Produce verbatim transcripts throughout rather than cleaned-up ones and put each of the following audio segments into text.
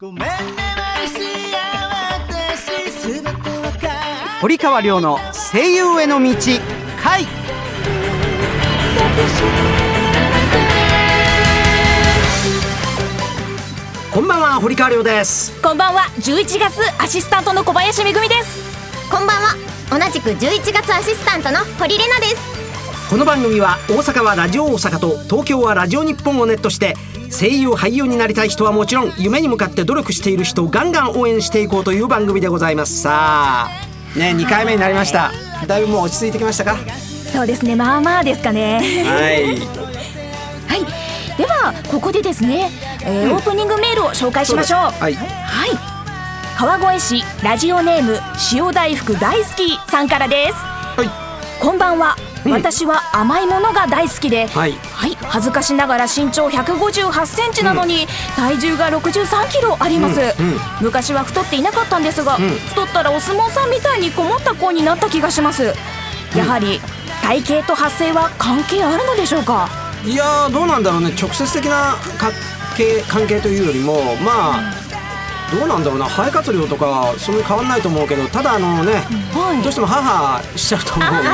ごめんね堀川亮の声優への道回。こんばんは、堀川亮です。こんばんは、じゅういちがつアシスタントの小林めぐみです。こんばんは、同じくじゅういちがつアシスタントの堀玲奈です。この番組は大阪はラジオ大阪と東京はラジオ日本をネットして、声優俳優になりたい人はもちろん、夢に向かって努力している人をガンガン応援していこうという番組でございます。さあね、にかいめになりました。だいぶもう落ち着いてきましたか？そうですね、まあまあですかね。はいはい、ではここでですね、えーうん、オープニングメールを紹介しましょう。はい、はい、川越市ラジオネーム塩大福大好きさんからです。はい、こんばんは。うん、私は甘いものが大好きで、はいはい、恥ずかしながら身長ひゃくごじゅうはちセンチなのに、うん、体重がろくじゅうさんキロあります。うんうん、昔は太っていなかったんですが、うん、太ったらお相撲さんみたいにこもった子になった気がします。やはり体型と発声は関係あるのでしょうか？いやー、どうなんだろうね。直接的な関係、関係というよりも、まあ、うん、どうなんだろうな。肺活量とかそんなに変わんないと思うけど、ただあのね、はい、どうしてもハハしちゃうと思うんで、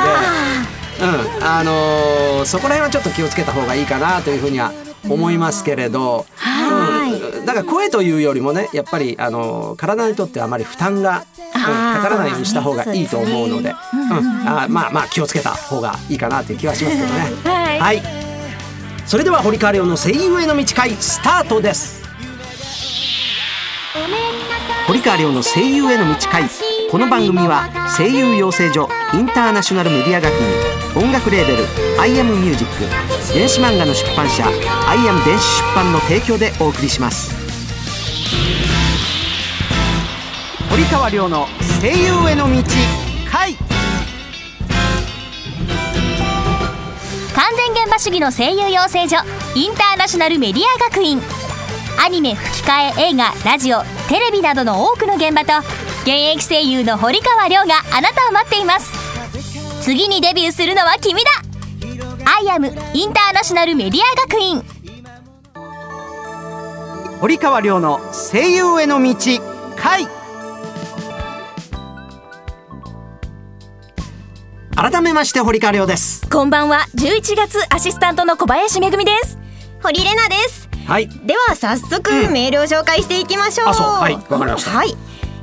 うん、あのー、そこら辺はちょっと気をつけた方がいいかなというふうには思いますけれど、うん、だから声というよりもね、やっぱり、あのー、体にとってあまり負担が、うん、かからないようにした方がいいと思うので、まあまあ気をつけた方がいいかなという気はしますけどね。はい、はい、それでは堀川亮の声優への道会スタートです。堀川亮の声優への道会。この番組は声優養成所インターナショナルメディア学院、音楽レーベル アイエム ミュージック、電子漫画の出版社 アイエム 電子出版の提供でお送りします。堀川亮の声優への道回。完全現場主義の声優養成所インターナショナルメディア学院。アニメ、吹き替え、映画、ラジオ、テレビなどの多くの現場と現役声優の堀川亮があなたを待っています。次にデビューするのは君だ。 アイエーエム インターナショナルメディア学院。堀川亮の声優への道回。改めまして、堀川亮です。こんばんは、じゅういちがつアシスタントの小林めぐみです。堀玲奈です。はい、では早速、うん、メールを紹介していきましょう。あ、そう、はい、わかりました。はい、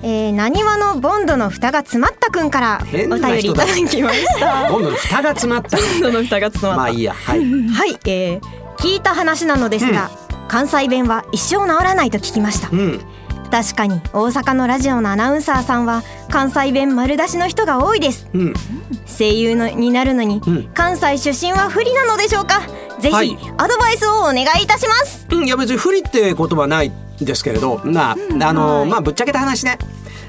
えー、何話のボンドの蓋が詰まったくんからお便りいただきました。ボンドの蓋が詰まったボンドの蓋が詰まったまあいいや。はい、はい、えー、聞いた話なのですが、うん、関西弁は一生治らないと聞きました。うん、確かに大阪のラジオのアナウンサーさんは関西弁丸出しの人が多いです。うん、声優のになるのに、うん、関西出身は不利なのでしょうか？ぜひ、はい、アドバイスをお願いいたします。うん、いや別に不利って言葉ないですけれど、まあ、うん、あの、はい、まあぶっちゃけた話ね、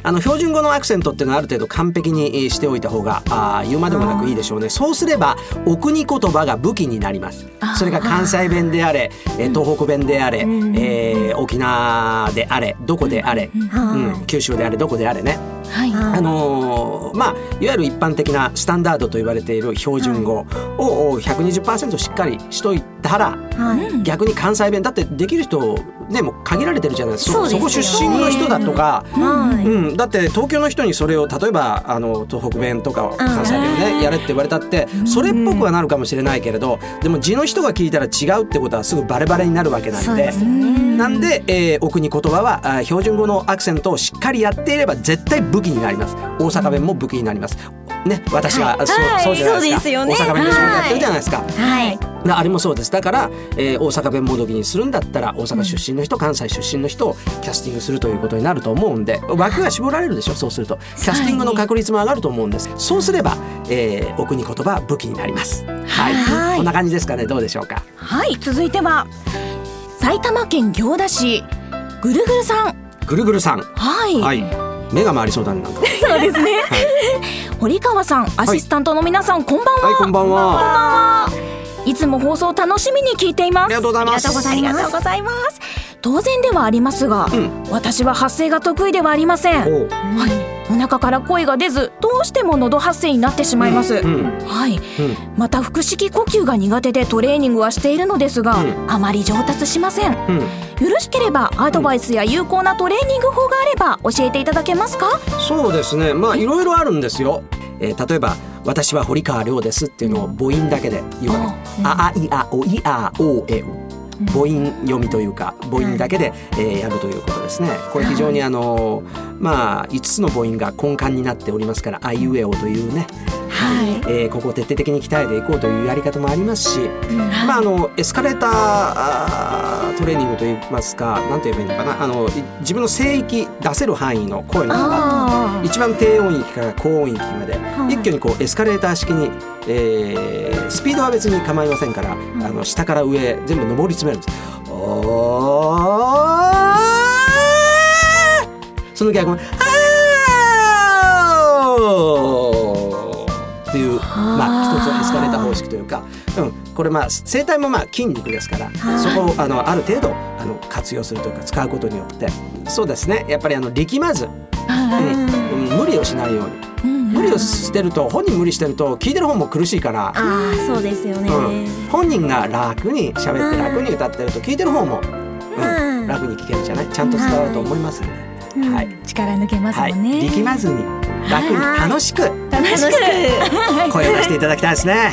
あの標準語のアクセントっていうのはある程度完璧にしておいた方が、あ、言うまでもなくいいでしょうね。そうすればお国言葉が武器になります。それが関西弁であれ、え東北弁であれ、うん、えー、沖縄であれ、どこであれ、うんうん、九州であれ、どこであれね、はい、あのー、まあいわゆる一般的なスタンダードと言われている標準語を ひゃくにじゅっパーセント しっかりしといたら、はい、逆に関西弁だってできる人ね、もう限られてるじゃないですか。 そ, そこ出身の人だとか、はい、うん、だって東京の人にそれを例えばあの東北弁とか関西弁をねやれって言われたって、それっぽくはなるかもしれないけれど、でも地の人が聞いたら違うってことはすぐバレバレになるわけなん で, で、ね、なんで、えー、お国言葉は標準語のアクセントをしっかりやっていれば絶対武器になります。大阪弁も武器になりますね。私は、はい、そ, そうじゃないですか。大阪弁で仕事やってるじゃないですか。はいはい、あれもそうです。だから、えー、大阪弁もどきにするんだったら大阪出身の人、うん、関西出身の人をキャスティングするということになると思うんで、枠が絞られるでしょ。そうするとキャスティングの確率も上がると思うんです。そうすれば、えー、お国言葉は武器になります。はい、はい、こんな感じですかね。どうでしょうか？はい、続いては埼玉県行田市ぐるぐるさん。ぐるぐるさん、はい、はい、目が回りそうだね、なんかそうですね、はい、堀川さん、アシスタントの皆さん、はい、こんばんは。はい、こんばんは。いつも放送楽しみに聞いています。ありがとうございます。当然ではありますが、うん、私は発声が得意ではありません。 お,、はい、お腹から声が出ず、どうしても喉発声になってしまいます、うんうんはいうん、また腹式呼吸が苦手でトレーニングはしているのですが、うん、あまり上達しません、うん、よろしければアドバイスや有効なトレーニング法があれば教えていただけますか？そうですね、まあいろいろあるんですよ、えー、例えば私は堀川亮ですっていうのを母音だけで言うわけ、うん、ああいあおいあおえお、母音読みというか母音だけで、えー、やるということですね。これ非常にあの、まあ、いつつの母音が根幹になっておりますから、あいうえおというね、はいえー、ここを徹底的に鍛えていこうというやり方もありますし、まあ、あのエスカレータートレーニングといいますか、なんて言えばいいのかな、あの自分の声域出せる範囲の声の中、一番低音域から高音域まで、はい、一挙にこうエスカレーター式に、えー、スピードは別に構いませんから、うん、あの下から上全部上り詰めるんです。その逆もという、まあ、一つのエスカレーター方式というか、うん、これまあ声帯もまあ筋肉ですから、そこを あのある程度あの活用するというか使うことによって、そうですね、やっぱりあの力まず、うん、無理をしないように、無理をしてると、本人無理してると聞いてる方も苦しいから、あそうですよね、うん、本人が楽に喋って楽に歌ってると聞いてる方も、うん、楽に聞けるじゃない、ちゃんと伝わると思いますので、うんはい、力抜けますもんね、はい、力まずに楽に楽しく楽しく声を出していただきたいですね。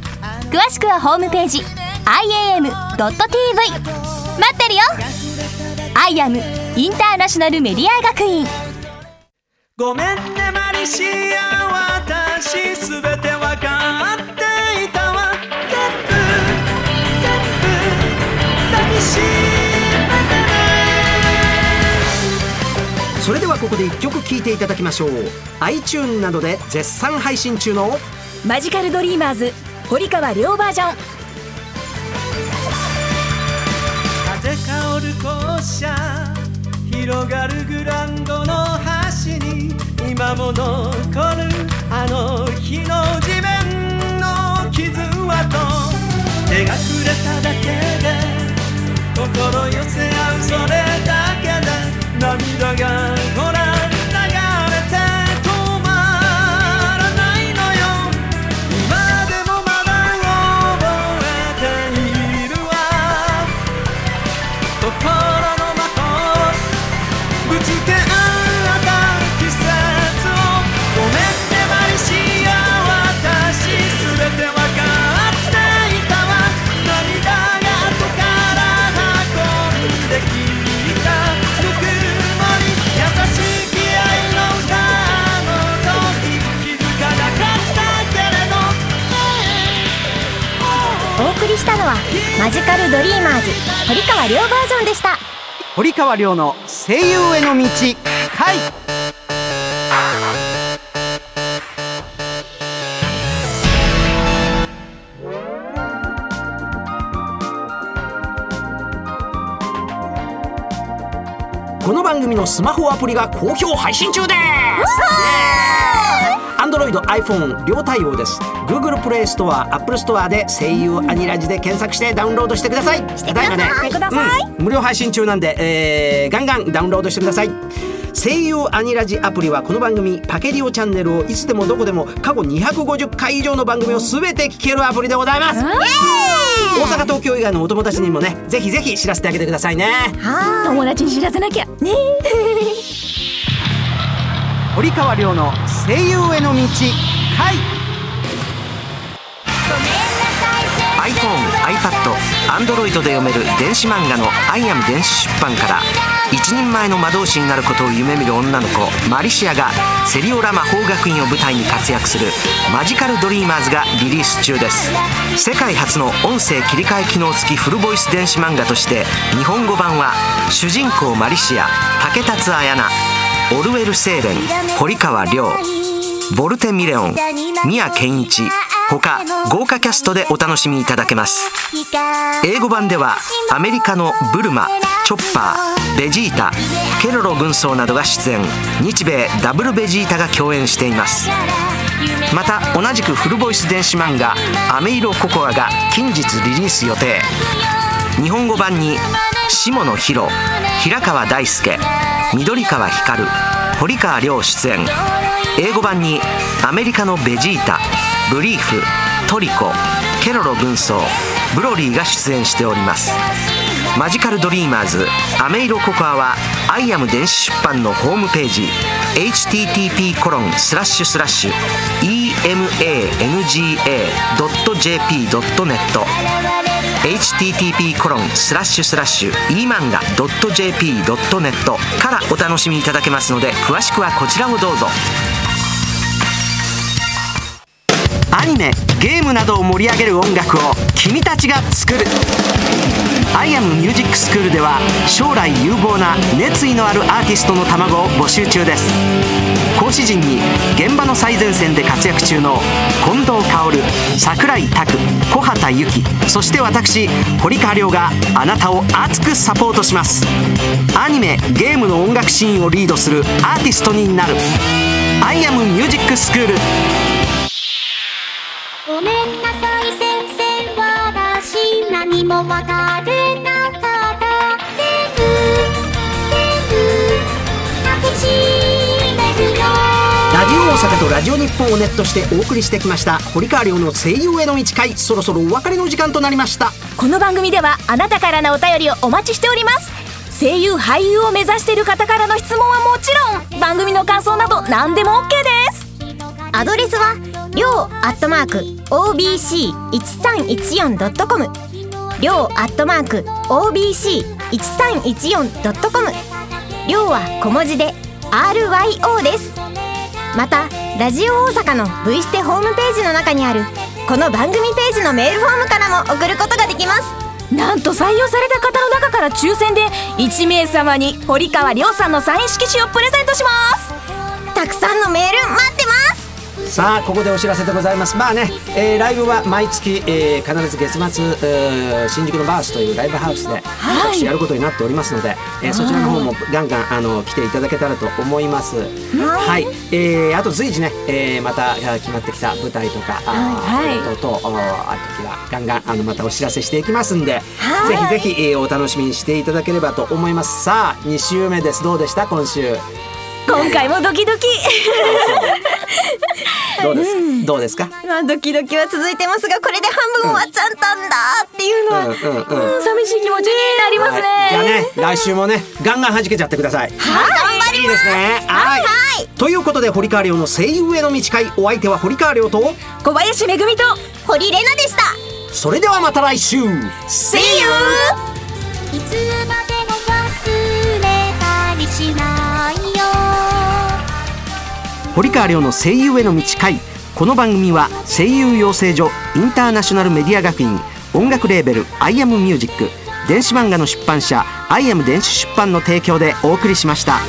詳しくはホームページ アイエーエムドットティーブイ 待ってるよ。 アイエーエム インターナショナルメディア学院。ごめんねマリシア、私すべてわかっていたわ。テップテップタキシー。それではここでいっきょく聴いていただきましょう。 iTunes などで絶賛配信中のマジカルドリーマーズ堀川亮バージョン。風香る校舎広がるグランドの端に今も残るあの日の地面の傷跡、手が触れただけで心寄せ合うそれだけで涙がほら流れて止まらないのよ。今でもまだ覚えているわ。心の魔法ぶつけ合った季節を。ごめんねマリシア、私すべてわかっていたわ。涙が後から運んできたしたのはマジカルドリーマーズ堀川亮バージョンでした。堀川亮の声優への道、はい、この番組のスマホアプリが好評配信中です。Android、iPhone 両対応です。 Google プレイストア、Apple ストアで声優アニラジで検索してダウンロードしてください。してください、ね、してください、うん、無料配信中なんで、えー、ガンガンダウンロードしてください。声優アニラジアプリはこの番組パケリオチャンネルをいつでもどこでも過去にひゃくごじゅっかい以上の番組を全て聞けるアプリでございます。大阪東京以外のお友達にもね、ぜひぜひ知らせてあげてくださいね。は友達に知らせなきゃね堀川亮の声優への道、はい、iPhone、iPad、Android で読める電子漫画のアイアム電子出版から一人前の魔導士になることを夢見る女の子マリシアがセリオラ魔法学院を舞台に活躍するマジカルドリーマーズがリリース中です。世界初の音声切り替え機能付きフルボイス電子漫画として日本語版は主人公マリシア、竹達彩奈、オルウェル・セーレン、堀川亮、ボルテ・ミレオン、宮健一他豪華キャストでお楽しみいただけます。英語版ではアメリカのブルマ、チョッパー、ベジータ、ケロロ軍曹などが出演、日米ダブルベジータが共演しています。また同じくフルボイス電子漫画アメイロココアが近日リリース予定。日本語版に下野紘、平川大輔、緑川光、堀川亮出演。英語版にアメリカのベジータ、ブリーフ、トリコ、ケロロ軍曹、ブロリーが出演しております。マジカルドリーマーズアメイロココアはアイアム電子出版のホームページ エイチティーティーピーコロンスラッシュスラッシュイーエムエーエヌジーエードットジェーピードットネット エイチティーティーピーコロンスラッシュスラッシュイーマンガドットジェーピードットネット からお楽しみいただけますので、詳しくはこちらをどうぞ。アニメ、ゲームなどを盛り上げる音楽を君たちが作る。アイアムミュージックスクールでは将来有望な熱意のあるアーティストの卵を募集中です。講師陣に現場の最前線で活躍中の近藤薫、櫻井拓、小畑由紀、そして私堀川亮があなたを熱くサポートします。アニメ、ゲームの音楽シーンをリードするアーティストになる。アイアムミュージックスクール。ごめんなさい先生、私何もわかれなかった。全部、全部、抱きしめるよ。ラジオ大阪とラジオ日本をネットしてお送りしてきました堀川亮の声優への道会、そろそろお別れの時間となりました。この番組ではあなたからのお便りをお待ちしております。声優俳優を目指している方からの質問はもちろん、番組の感想など何でも OK です。アドレスはりょうアットマーク オービーシーいちさんいちよんドットコム りょうアットマーク オービーシーいちさんいちよんドットコム りょうは小文字で アールワイオー です。またラジオ大阪の V ステホームページの中にあるこの番組ページのメールフォームからも送ることができます。なんと採用された方の中から抽選でいち名様に堀川りょうさんのサイン色紙をプレゼントします。たくさんのメール待ってます。さあここでお知らせでございます。まあね、えー、ライブは毎月、えー、必ず月末、えー、新宿のバースというライブハウスで私やることになっておりますので、はい、えー、そちらの方もガンガンあの来ていただけたらと思います。はい、えー、あと随時ね、えー、また決まってきた舞台とかととある時はガンガンあのまたお知らせしていきますんで、はい、ぜひぜひ、えー、お楽しみにしていただければと思います。さあに週目です。どうでした今週？今回もドキドキどうですか、うん、どうですか、まあ、ドキドキは続いてますが、これで半分終わっちゃったんだっていうのは、うんうんうんうん、寂しい気持ちになりますね、はい、じゃあね、うん、来週もねガンガン弾けちゃってください。はい、頑張ります。いいですね。はい、はい、ということで堀川亮の声優への道会、お相手は堀川亮と小林めぐみと堀玲奈でした。それではまた来週 See you。 いつまでも忘れたりしない堀川亮の声優への道会。この番組は声優養成所インターナショナルメディア学院音楽レーベル アイアム ミュージック、電子漫画の出版社 アイアム 電子出版の提供でお送りしました。